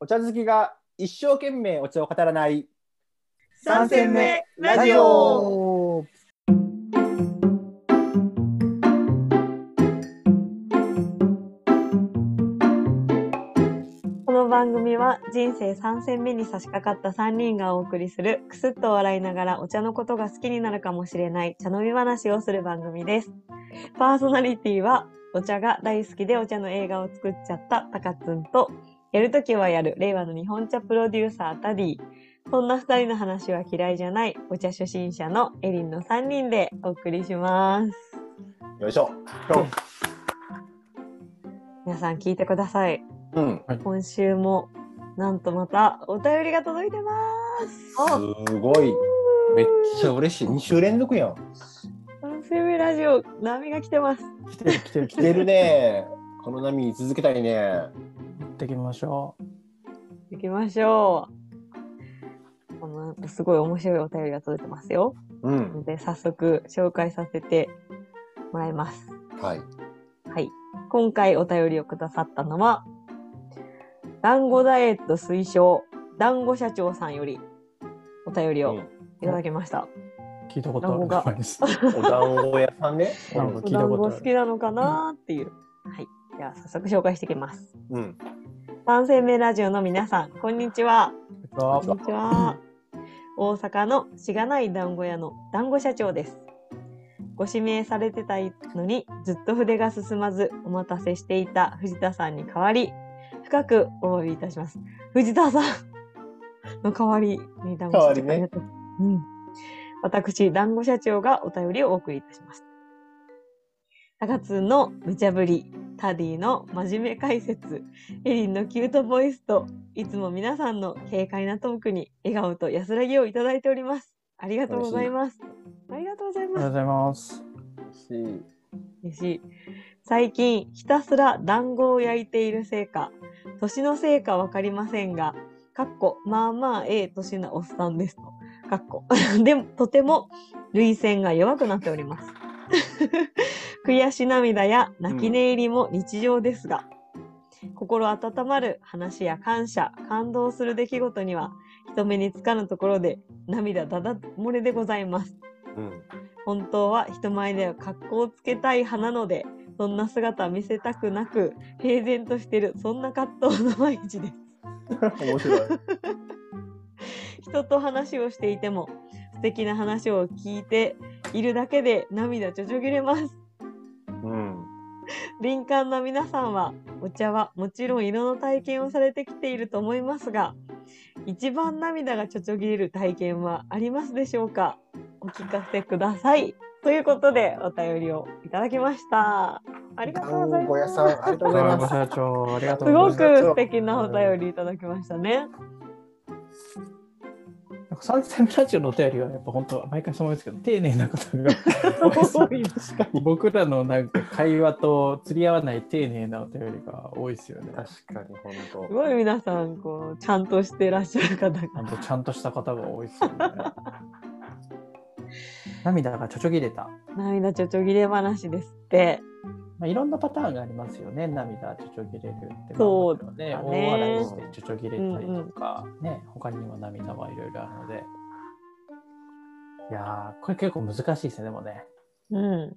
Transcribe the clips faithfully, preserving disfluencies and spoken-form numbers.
お茶好きが一生懸命お茶を語らないさんせんめラジオ。この番組は人生さんせんめに差し掛かったさんにんがお送りする、くすっと笑いながらお茶のことが好きになるかもしれない茶飲み話をする番組です。パーソナリティはお茶が大好きでお茶の映画を作っちゃったたかつんと、やるときはやる令和の日本茶プロデューサータディ、そんな二人の話は嫌いじゃないお茶初心者のエリンのさんにんでお送りします。よいしょ。皆さん聞いてください、うんはい、今週もなんとまたお便りが届いてます。すごい、めっちゃ嬉しい。にしゅう連続やん。さんせんめラジオ、波が来てます。来てる来てる来てるね。この波続けたいね。行ってきましょう。行きましょう。このすごい面白いお便りが届いてますよ。うん。で早速紹介させてもらいます。はい。はい。今回お便りをくださったのは、団子ダイエット推奨団子社長さんよりお便りをいただきました。うん、聞いたことある名前です。お団子屋さんね。団子好きなのかなっていう。うん、はい。じゃあ早速紹介していきます。うん。さんせんめラジオの皆さん、こんにちは。こんにちは。大阪のしがない団子屋の団子社長です。ご指名されてたのにずっと筆が進まずお待たせしていた藤田さんに代わり、深くお詫びいたします。藤田さんの代わりに団子社長、ねうん、私、団子社長がお便りをお送りいたします。高津の無茶ぶり、タディの真面目解説、エリンのキュートボイスと、いつも皆さんの軽快なトークに笑顔と安らぎをいただいております。ありがとうございます。ありがとうございます。ありがとうございます。嬉しい。嬉しい。最近ひたすら団子を焼いているせいか、年のせいかわかりませんが、かっこまあまあええ年なおっさんですと。かっこでもとても涙腺が弱くなっております。悔し涙や泣き寝入りも日常ですが、うん、心温まる話や感謝、感動する出来事には人目につかぬところで涙だだ漏れでございます、うん、本当は人前では格好をつけたい派なので、そんな姿見せたくなく平然としてる、そんな葛藤の毎日です。面白い。人と話をしていても素敵な話を聞いているだけで涙ちょちょぎれます、うん、敏感な皆さんはお茶はもちろん色の体験をされてきていると思いますが、一番涙がちょちょぎれる体験はありますでしょうか。お聞かせくださいということでお便りをいただきました。ありがとうございます。団子屋さんありがとうございます。団子社長ありがとうございます。すごく素敵なお便りいただきましたね。さんせんめラジオのお便りはやっぱ本当毎回そうですけど、丁寧なことが多い。確かに僕らのなんか会話と釣り合わない丁寧なお便りが多いですよね。確かに本当すごい皆さんこうちゃんとしてらっしゃる方が、本当ちゃんとした方が多いですよね。涙がちょちょぎれた、涙ちょちょぎれ話ですって、まあ、いろんなパターンがありますよね。涙ちょちょぎれるって、そうだね、大笑いしてちょちょぎれたりとか、うんうんね、他にも涙はいろいろあるので、いやこれ結構難しいですね。でもね、うん、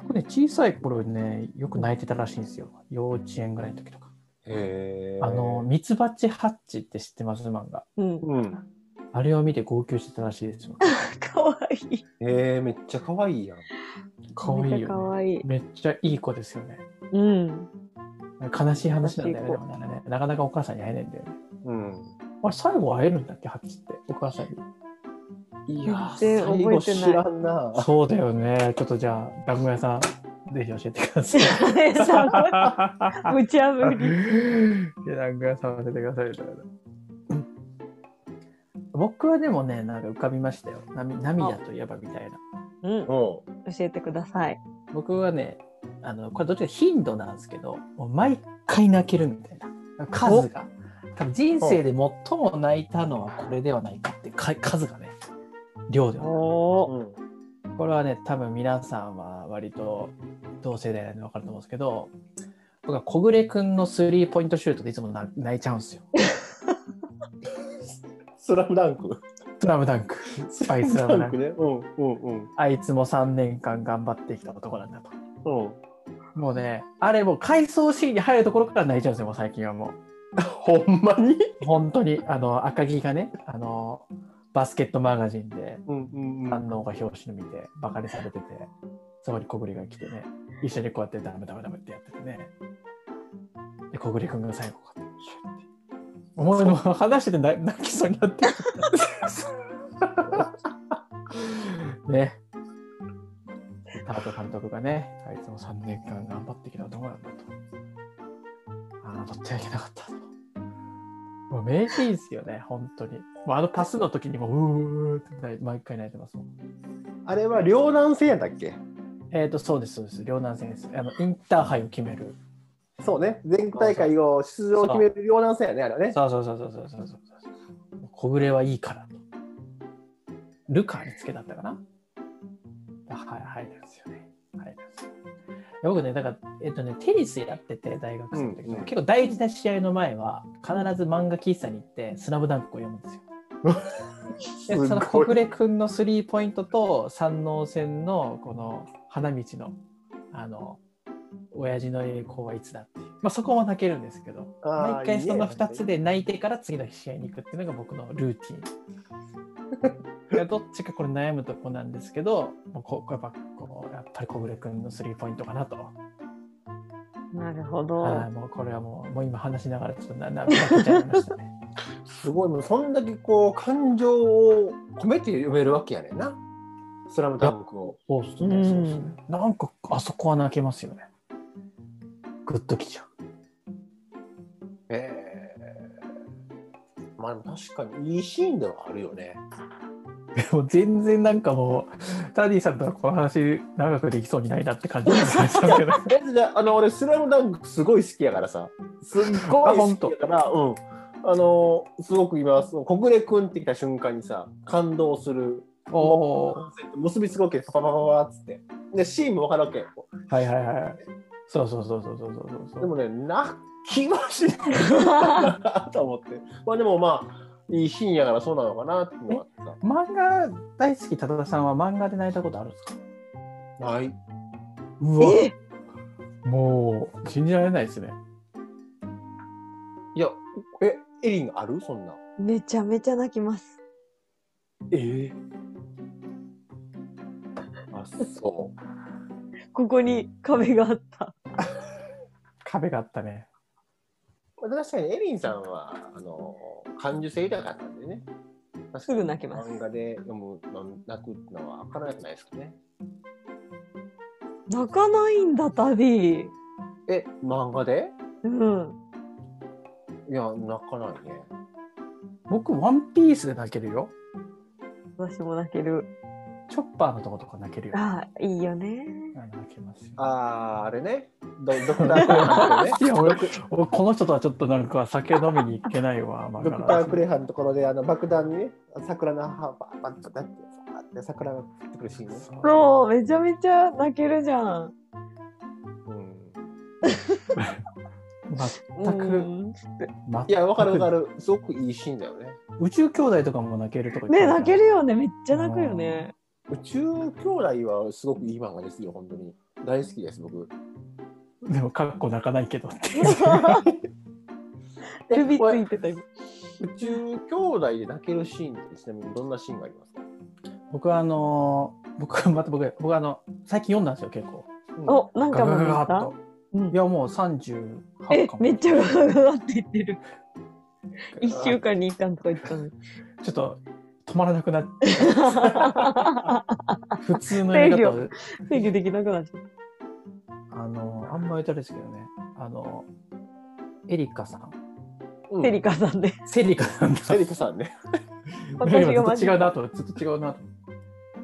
僕ね小さい頃ねよく泣いてたらしいんですよ、幼稚園ぐらいの時とか。へー、あのミツバチハッチって知ってます？漫画、うんうん、あれを見て号泣してたらしいですよ。かわいい。えー、めっちゃかわいいやん。かわいいよね。めっちゃいい子ですよね。うん。悲しい話なんだよね。でもね、なかなかお母さんに会えないんだよね。うん。あれ最後会えるんだっけ、ハッチってお母さんに。いや全然覚えてない。知らんな。そうだよね。ちょっとじゃあ団子屋さんぜひ教えてください。無茶ぶり。団子屋さん教えてください。僕はでもね、なんか浮かびましたよ。涙といえばみたいな。うん、教えてください。僕はね、あのこれどっちか頻度なんですけど、もう毎回泣けるみたいな数が、多分人生で最も泣いたのはこれではないかってか数がね、量ではない。お、うん、これはね、多分皆さんは割と同世代なんで分かると思うんですけど、僕は小暮くんのスリーポイントシュートでいつも泣いちゃうんですよ。スラムダンクスラムダンクスパイスラムダンクね、うんうんうん、あいつもさんねんかん頑張ってきた男なんだと、うん、もうねあれもう回想シーンに入るところから泣いちゃうんですよもう最近はもうほんまに本当にあの赤木がねあのバスケットマガジンで反応が表紙の見てバカにされててそこに小栗が来てね一緒にこうやってダメダメダメってやっててねで小栗くんが最後こうやってシュッてもう話してて泣きそうになってね田中監督がねあいつもさんねんかん頑張ってきたと思うんだとああ取ってはいけなかったともう名シーンですよね本当にもうあのパスの時にも う, うって毎回泣いてますもんあれは陵南戦やったっけえっとそうですそうです陵南戦ですあのインターハイを決めるそうね、全国大会を出場を決めるような戦やね、あれはね。そうそうそうそうそうそうそう。小暮はいいからと。ルカにつけだったかな。はい、はいですよね。はいです。僕ね、だから、えっとね、テニスやってて、大学生の時、うんうん、結構大事な試合の前は、必ず漫画喫茶に行って、スラムダンクを読むんですよ。でその小暮君のスリーポイントと、山王戦のこの花道の、あの、親父の栄光はいつだっていう、まあ、そこも泣けるんですけど毎回そのふたつで泣いてから次の試合に行くっていうのが僕のルーティンどっちかこれ悩むとこなんですけどもうこやっぱこうやっぱり小暮君のスリーポイントかなとなるほどあもうこれはも う, もう今話しながらちょっと涙がちゃいましたねすごいもうそんだけこう感情を込めて読めるわけやねんなスラムダンクをそうですね、そうですね、なんかあそこは泣けますよねグッときちゃうえー、まあ確かにいいシーンではあるよねでも全然なんかもうタディさんとはこの話長くできそうにないなって感じですあの俺スラムダンクすごい好きやからさすっごい好きやからうんあのすごく今小暮くんってきた瞬間にさ感動するお結びつくわけパパパパパっつってでシーンも分かるわけはいはいはいそうそうそうそうそうそうそうでもね泣きましたと思ってまあでもまあいいシーンやからそうなのかなって思った漫画大好き多田さんは漫画で泣いたことあるんですかないうわもう信じられないですねいやえエリンあるそんなめちゃめちゃ泣きますえーそうここに壁があった壁があったね確かにエリンさんはあの感受性豊かなんでねすぐ泣きます漫画で読む泣くのは分からなくないですかね泣かないんだタディえ漫画でうんいや泣かないね僕ワンピースで泣けるよ私も泣けるチョッパーのとことか泣けるよ、ね。ああ、いいよね。泣けますよ、ね。ああ、あれね。どどこだ、ね、いや俺、俺この人とはちょっとなんか酒飲みに行けないわ。ドクタークレハンのところであの爆弾にね、桜の葉ばばっとだってさ、桜が降ってくるシーン、ね。そう、めちゃめちゃ泣けるじゃん。うん。全く。うんいや、わかるわかる。すごくいいシーンだよね。宇宙兄弟とかも泣けるとかね、泣けるよね。めっちゃ泣くよね。宇宙兄弟はすごくいい漫画ですよ、本当に。大好きです、僕。でも、かっこ泣かないけどって。首ついてた今。宇宙兄弟で泣けるシーンって、ちなみにどんなシーンがありますか？僕はあのー、僕はまた僕、僕はあの、最近読んだんですよ、結構。お、うん、なんかもうガガうん、いや、もうさんじゅうはちかも。めっちゃガガガガって言ってる。いっしゅうかんにいっかんとか言ったの。ちょっと。止まらなくなっちゃう普通のやり方を制御できなくなっちゃうあのあんま言ったらですけどねあのエリカさん、うん、セリカさんでセリカさんセリカさんね私が間違うなとずっと違うなと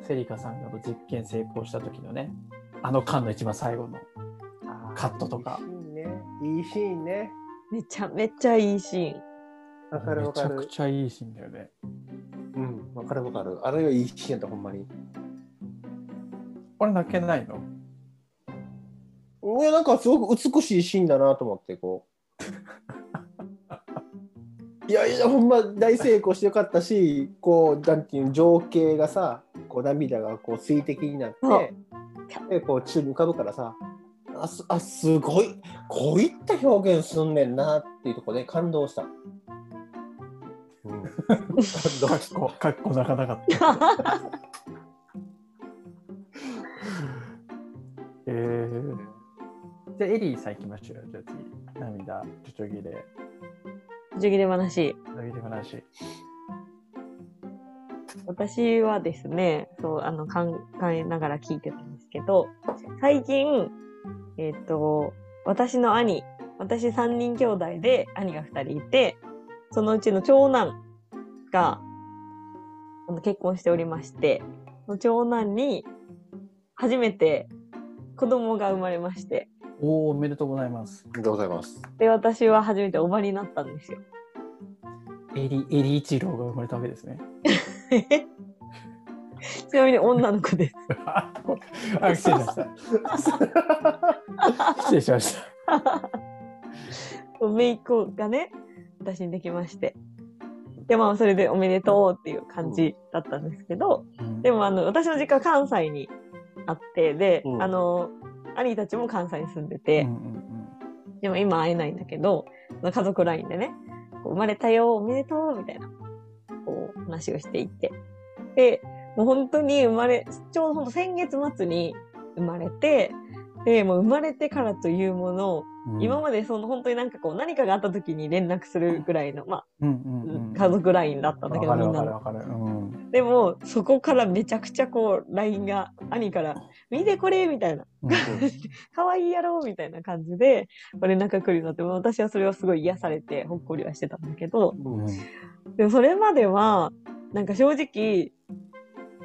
セリカさんが実験成功した時のねあの間の一番最後のカットとかいいシーンねめちゃめちゃいいシーンわかるわかるめちゃくちゃいいシーンだよねうん、わかるわかる。あれはいいシーンだ、ほんまに。俺泣けないの？ういやなんかすごく美しいシーンだなと思ってこういやいやほんま大成功してよかったし、こうなんていう情景がさ、こう涙がこう水滴になってでこう宙に浮かぶからさ、あ す, あすごいこういった表現すんねんなっていうところで感動した。うん、感動した。かっこなかなかった。えー、じゃあエリーさん行きましょう。じゃあ次涙ちょちょぎれ。ちょぎれ話。ちょぎれ話。私はですね、そうあの考えながら聞いてたんですけど、最近えっと私の兄、私さんにん兄弟で兄がふたりいて、そのうちの長男があの結婚しておりまして、その長男に初めて子供が生まれまして、おおおめでとうございます。おめでとうございます。で私は初めておばになったんですよ。エリエリ一郎が生まれたわけですね。ちなみに女の子です。あ、失礼しました。失礼しました。姪っ子がね、私にできまして、でまあそれでおめでとうっていう感じだったんですけど、うん、でもあの私の実家は関西にあってで、うん、あの兄たちも関西に住んでて、うんうんうん、でも今会えないんだけど、家族ラインでね、生まれたよおめでとうみたいなこう話をしていて、でもう本当に生まれちょうど本当先月末に生まれて、でもう生まれてからというもの、うん、今までその本当になんかこう何かがあった時に連絡するぐらいのまあ、うんうんうん、家族ラインだったんだけどみんなの、うん、でもそこからめちゃくちゃこうラインが兄から見てこれみたいな可愛いやろみたいな感じで連絡が来るのって、私はそれをすごい癒されてほっこりはしてたんだけど、うん、でもそれまではなんか正直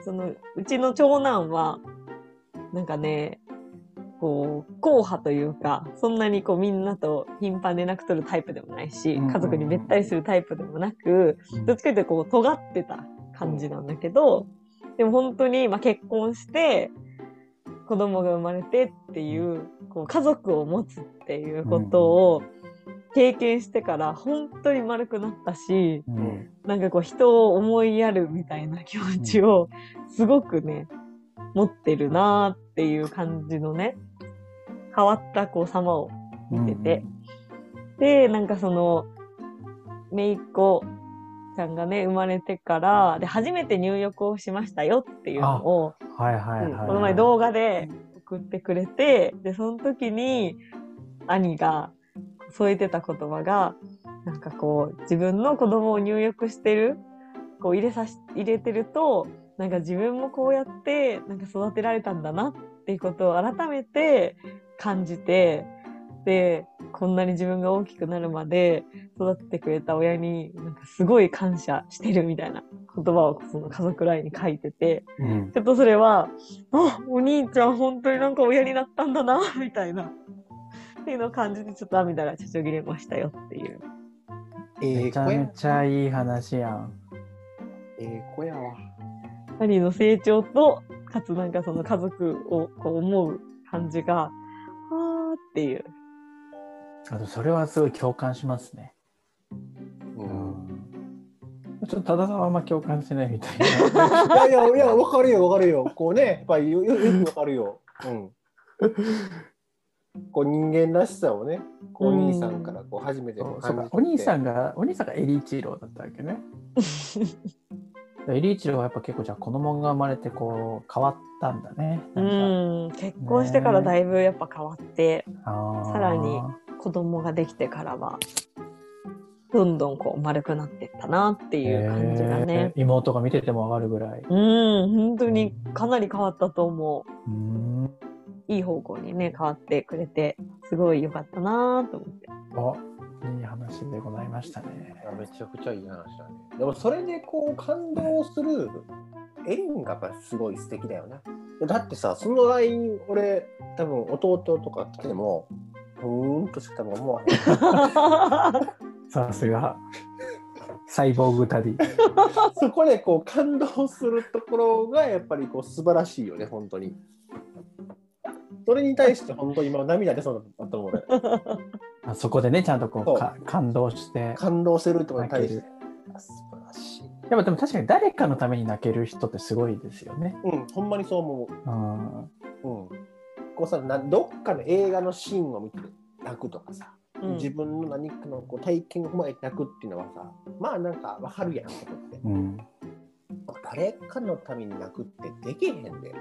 そのうちの長男はなんかねこう硬派というか、そんなにこうみんなと頻繁でなく取るタイプでもないし、家族にべったりするタイプでもなく、どっちかというとこう尖ってた感じなんだけど、でも本当にまあ結婚して子供が生まれてっていう、こう家族を持つっていうことを経験してから本当に丸くなったし、なんかこう人を思いやるみたいな気持ちをすごくね持ってるなーっていう感じのね、変わったこう様を見てて、うん、でなんかその姪っ子ちゃんがね生まれてからで初めて入浴をしましたよっていうのを、はいはいはいはい、この前動画で送ってくれて、でその時に兄が添えてた言葉がなんかこう自分の子供を入浴してるこう入れさし入れてるとなんか自分もこうやってなんか育てられたんだなっていうことを改めて感じて、でこんなに自分が大きくなるまで育ててくれた親になんかすごい感謝してるみたいな言葉をその家族ラインに書いてて、うん、ちょっとそれはあお兄ちゃん本当になんか親になったんだなみたいなっていうのを感じて、ちょっと涙がちょちょぎれましたよっていう、えー、めちゃめちゃいい話やん。えー、こやわ兄の成長と、かつなんかその家族をこう思う感じが、はーっていう。あとそれはすごい共感しますね。うん。ちょっと多田さんはあんま共感しないみたいな。いやいやいや、わかるよわかるよ。こうね、やっぱりよくわかるよ。うん。こう人間らしさをね、こうお兄さんからこう初めてこう感じて、うん、そうか、お兄さんがお兄さんがエリー一郎だったわけね。エリー一郎はやっぱ結構じゃあ子供が生まれてこう変わったんだね。うん、結婚してからだいぶやっぱ変わって、ね、さらに子供ができてからはどんどんこう丸くなってったなっていう感じがね、えー、妹が見ててもわかるぐらい、うん、本当にかなり変わったと思う、うん、いい方向にね変わってくれてすごい良かったなと思って、あいい話でございましたね。めちゃくちゃいい話だね。でもそれでこう感動するエリンがやっぱりすごい素敵だよな。だってさ、そのライン俺多分弟とか来てもうーんとしか多分思わない。さすがサイボーグ旅。そこでこう感動するところがやっぱりこう素晴らしいよね、本当に。それに対して本当に今涙出そうだったもん俺あそこでねちゃんとこ う, う感動して感動してるってことに対して素晴らしい。でもでも確かに誰かのために泣ける人ってすごいですよね。うん、ほんまにそう思う。うん、うん、こうさなどっかの映画のシーンを見て泣くとかさ、うん、自分の何かのこう体験を踏まえて泣くっていうのはさ、まあなんかわかるやんってことって、うん、誰かのために泣くってできへんで、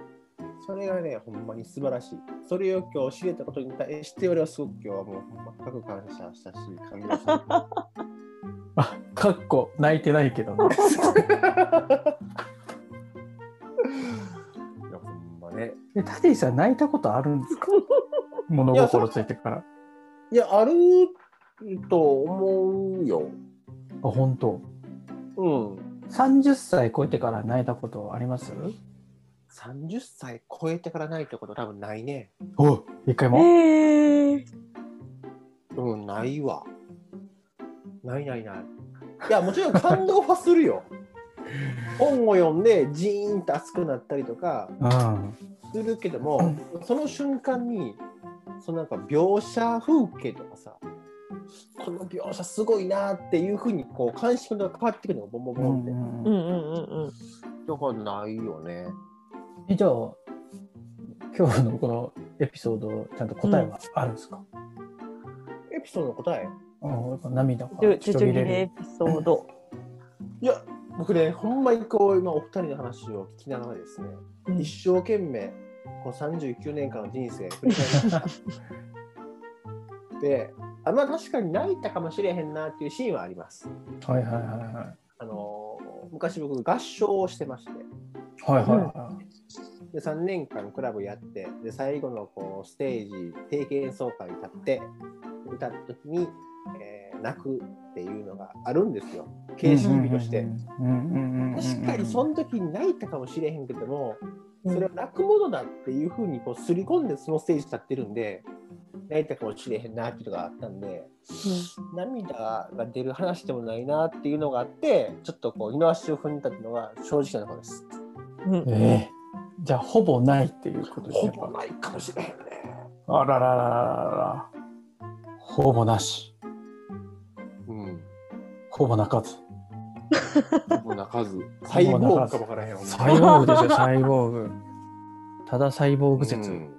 それがねほんまに素晴らしい。それを今日知れたことに対して俺はすごく今日はもう全く感謝したし感動したあ、かっこ泣いてないけどね。いやほんまね。え、タディさん泣いたことあるんですか？物心ついてから。いや、あると思うよ。あ、本当。うん。さんじゅっさい超えてから泣いたことあります？さんじゅっさい超えてから泣いたこと多分ないね。お、一回も？えー、うん、ないわ。ないないない。いやもちろん感動はするよ本を読んでジーンと熱くなったりとかするけども、うん、その瞬間にそのなんか描写風景とかさ、この描写すごいなっていうふうにこう感触が変わってくるのがボンボンボンって、うんうんうんうん、だからないよね。え、じゃあ今日のこのエピソードちゃんと答えはあるんですか、うん、エピソードの答え、うん、涙がちょちょぎれエピソードいや僕ねほんまにこう今お二人の話を聞きながらですね、うん、一生懸命こうさんじゅうきゅうねんかんの人生振り返りましたで、あ、まあ確かに泣いたかもしれへんなっていうシーンはあります。はいはいはいはい。あのー、昔僕合唱をしてまして、はいはいはい、うん、でさんねんかんクラブやって、で最後のこうステージ定期演奏会に立って歌った時にえー、泣くっていうのがあるんですよ、形式美として。確かにその時に泣いたかもしれへんけども、それは泣くものだっていうふうにこうすり込んでそのステージ立ってるんで、泣いたかもしれへんなっていうのがあったんで、うん、涙が出る話でもないなっていうのがあって、ちょっとこう二の足を踏んでたっていうのが正直なところです、うん。えー、じゃあほぼないっていうことですね。ほぼないかもしれへんね。あらららららら、ほぼなし、ほぼ泣かずほぼ泣かずサイボーグかもからへん。サイボーグですよ、サイボーグただサイボーグ説、うん、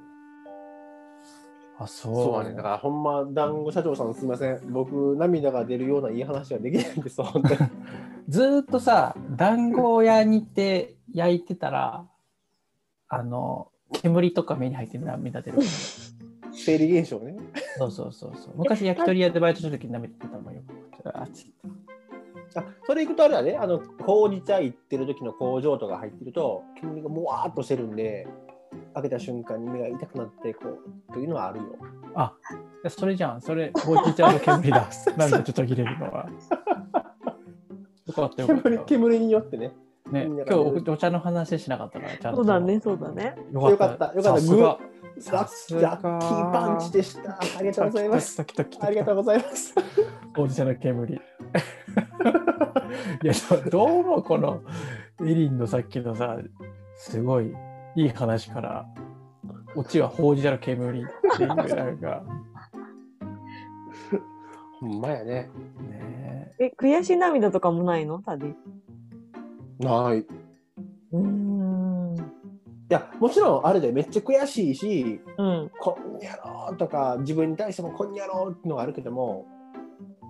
あ、そうそうね。だからほんま団子社長さんすいません、僕涙が出るようないい話はできないんです本当にずっとさ団子屋に行って焼いてたらあの煙とか目に入って涙出る生理現象ね。そうそうそうそう、昔焼き鳥屋でバイトした時に涙出たもんよ。あ、それ行くとあれだね、あのほうじ茶行ってる時の工場とか入ってると煙がもわーっとしてるんで、開けた瞬間に目が痛くなってこうというのはあるよ。あ、それじゃん、それほうじ茶の煙だ涙ちょっと切れるのはよかったよかった。 煙, 煙によって ね, ね今日お茶の話しなかったからちゃんと。そうだねそうだね、よかったよかった。ラッキーパンチでした。ありがとうございます。ありがとうございますほうじ茶の煙いやどうもこのエリンのさっきのさすごいいい話からオチはほうじ茶の煙っていうなんかほんまや ね, ねえ。悔し涙とかもないの？タディない。うーん、いやもちろんあれでめっちゃ悔しいし、うん、こんやろとか自分に対してもこんやろってのがあるけども、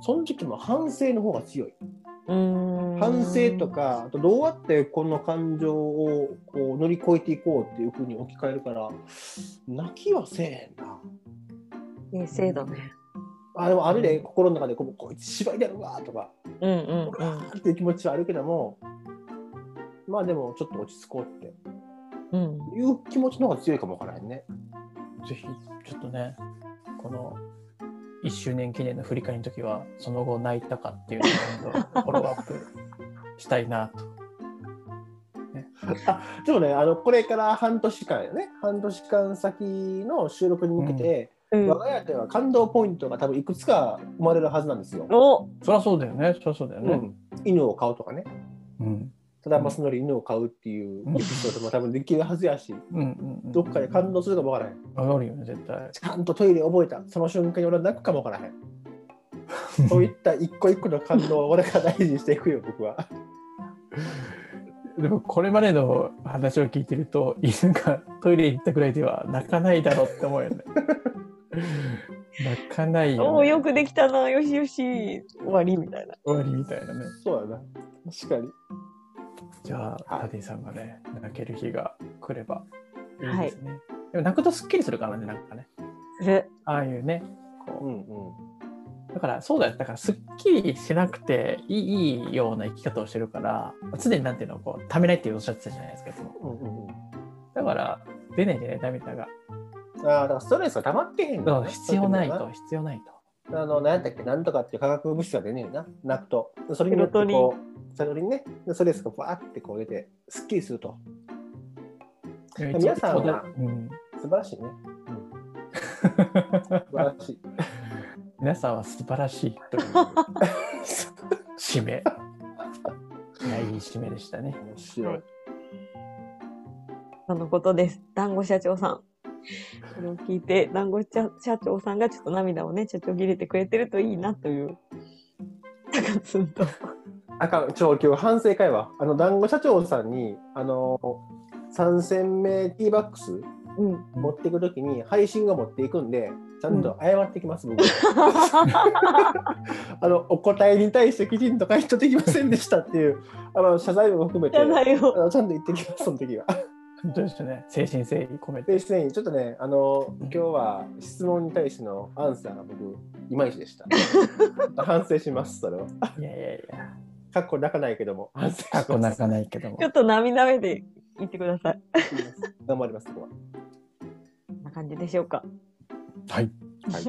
その時も反省の方が強い。うーん、反省とか、あとどうやってこの感情をこう乗り越えていこうっていう風に置き換えるから、泣きはせえへんな。冷静だね。あ、でもあれで、ね、心の中でこうこいつ芝居だろわとか、うんうん、うわーっていう気持ちはあるけども、まあでもちょっと落ち着こうって。うん、いう気持ちの方が強いかもわからへんね。ぜひちょっとね、このいっしゅうねん記念の振り返りの時はその後泣いたかっていうのをフォローアップしたいなとね。あ、でもね、あのこれからはんとしかんよね、半年間先の収録に向けて、うん、我が家では感動ポイントが多分いくつか生まれるはずなんですよ。お、そりゃそうだよね、そりゃそうだよね、うん、犬を飼うとかね、うん、ただバス乗り犬を飼うっていうエピソードも多分できるはずやし、うんうんうん、どっかで感動するかもわからへん。わかるよね絶対。ちゃんとトイレ覚えたその瞬間に俺は泣くかもわからへん。そういった一個一個の感動を俺が大事にしていくよ僕は。でもこれまでの話を聞いてると犬がトイレ行ったぐらいでは泣かないだろうって思うよね。泣かないよ、ね。おーよくできたなよしよし終わりみたいな。終わりみたいなね。そうだな確かに。じゃあタディさんがね泣ける日が来ればいいですね、はい、でも泣くとすっきりするからねなんかねするああいうねこう、うんうん、だからそうだよだからすっきりしなくていいような生き方をしてるから常になんていうのをこうためないっておっしゃってたじゃないですかいつも、うんうん、だから出ないんじゃない涙があだからストレスが溜まってへんの、ね、必要ないと必要ないとあの何だっけ何とかっていう化学物質が出ねえな泣くとそれによってこうそれにねストレスがバーってこう出てすっきりすると皆さんは、うん、素晴らしいね、うん、素晴らしい皆さんは素晴らしいという締めいい締めでしたね面白いそのことです団子社長さんこれを聞いて団子社長さんがちょっと涙をねちょちょぎれてくれてるといいなというタカツンとあかんちょ今日反省会はあの団子社長さんにあのさんせんめいティーバックス、うん、持っていくときに配信を持っていくんでちゃんと謝ってきます、うん、僕あのお答えに対してきちんと回答できませんでしたっていうあの謝罪も含めてあのちゃんと言ってきますその時は本当ですね、精神誠意込めて精神誠意ちょっとねあの今日は質問に対してのアンサーが僕いまいちでした反省しますそれはいやいやいやかっこ泣かないけども反省かっこ泣かないけどもちょっと涙目で言ってください頑張りますそこはこんな感じでしょうかはい、はい、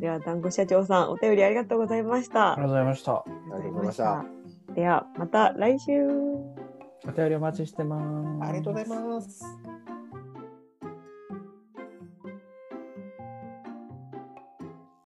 では団子社長さんお便りありがとうございましたありがとうございましたありがとうございましたではまた来週お便りお待ちしてます。ありがとうございます。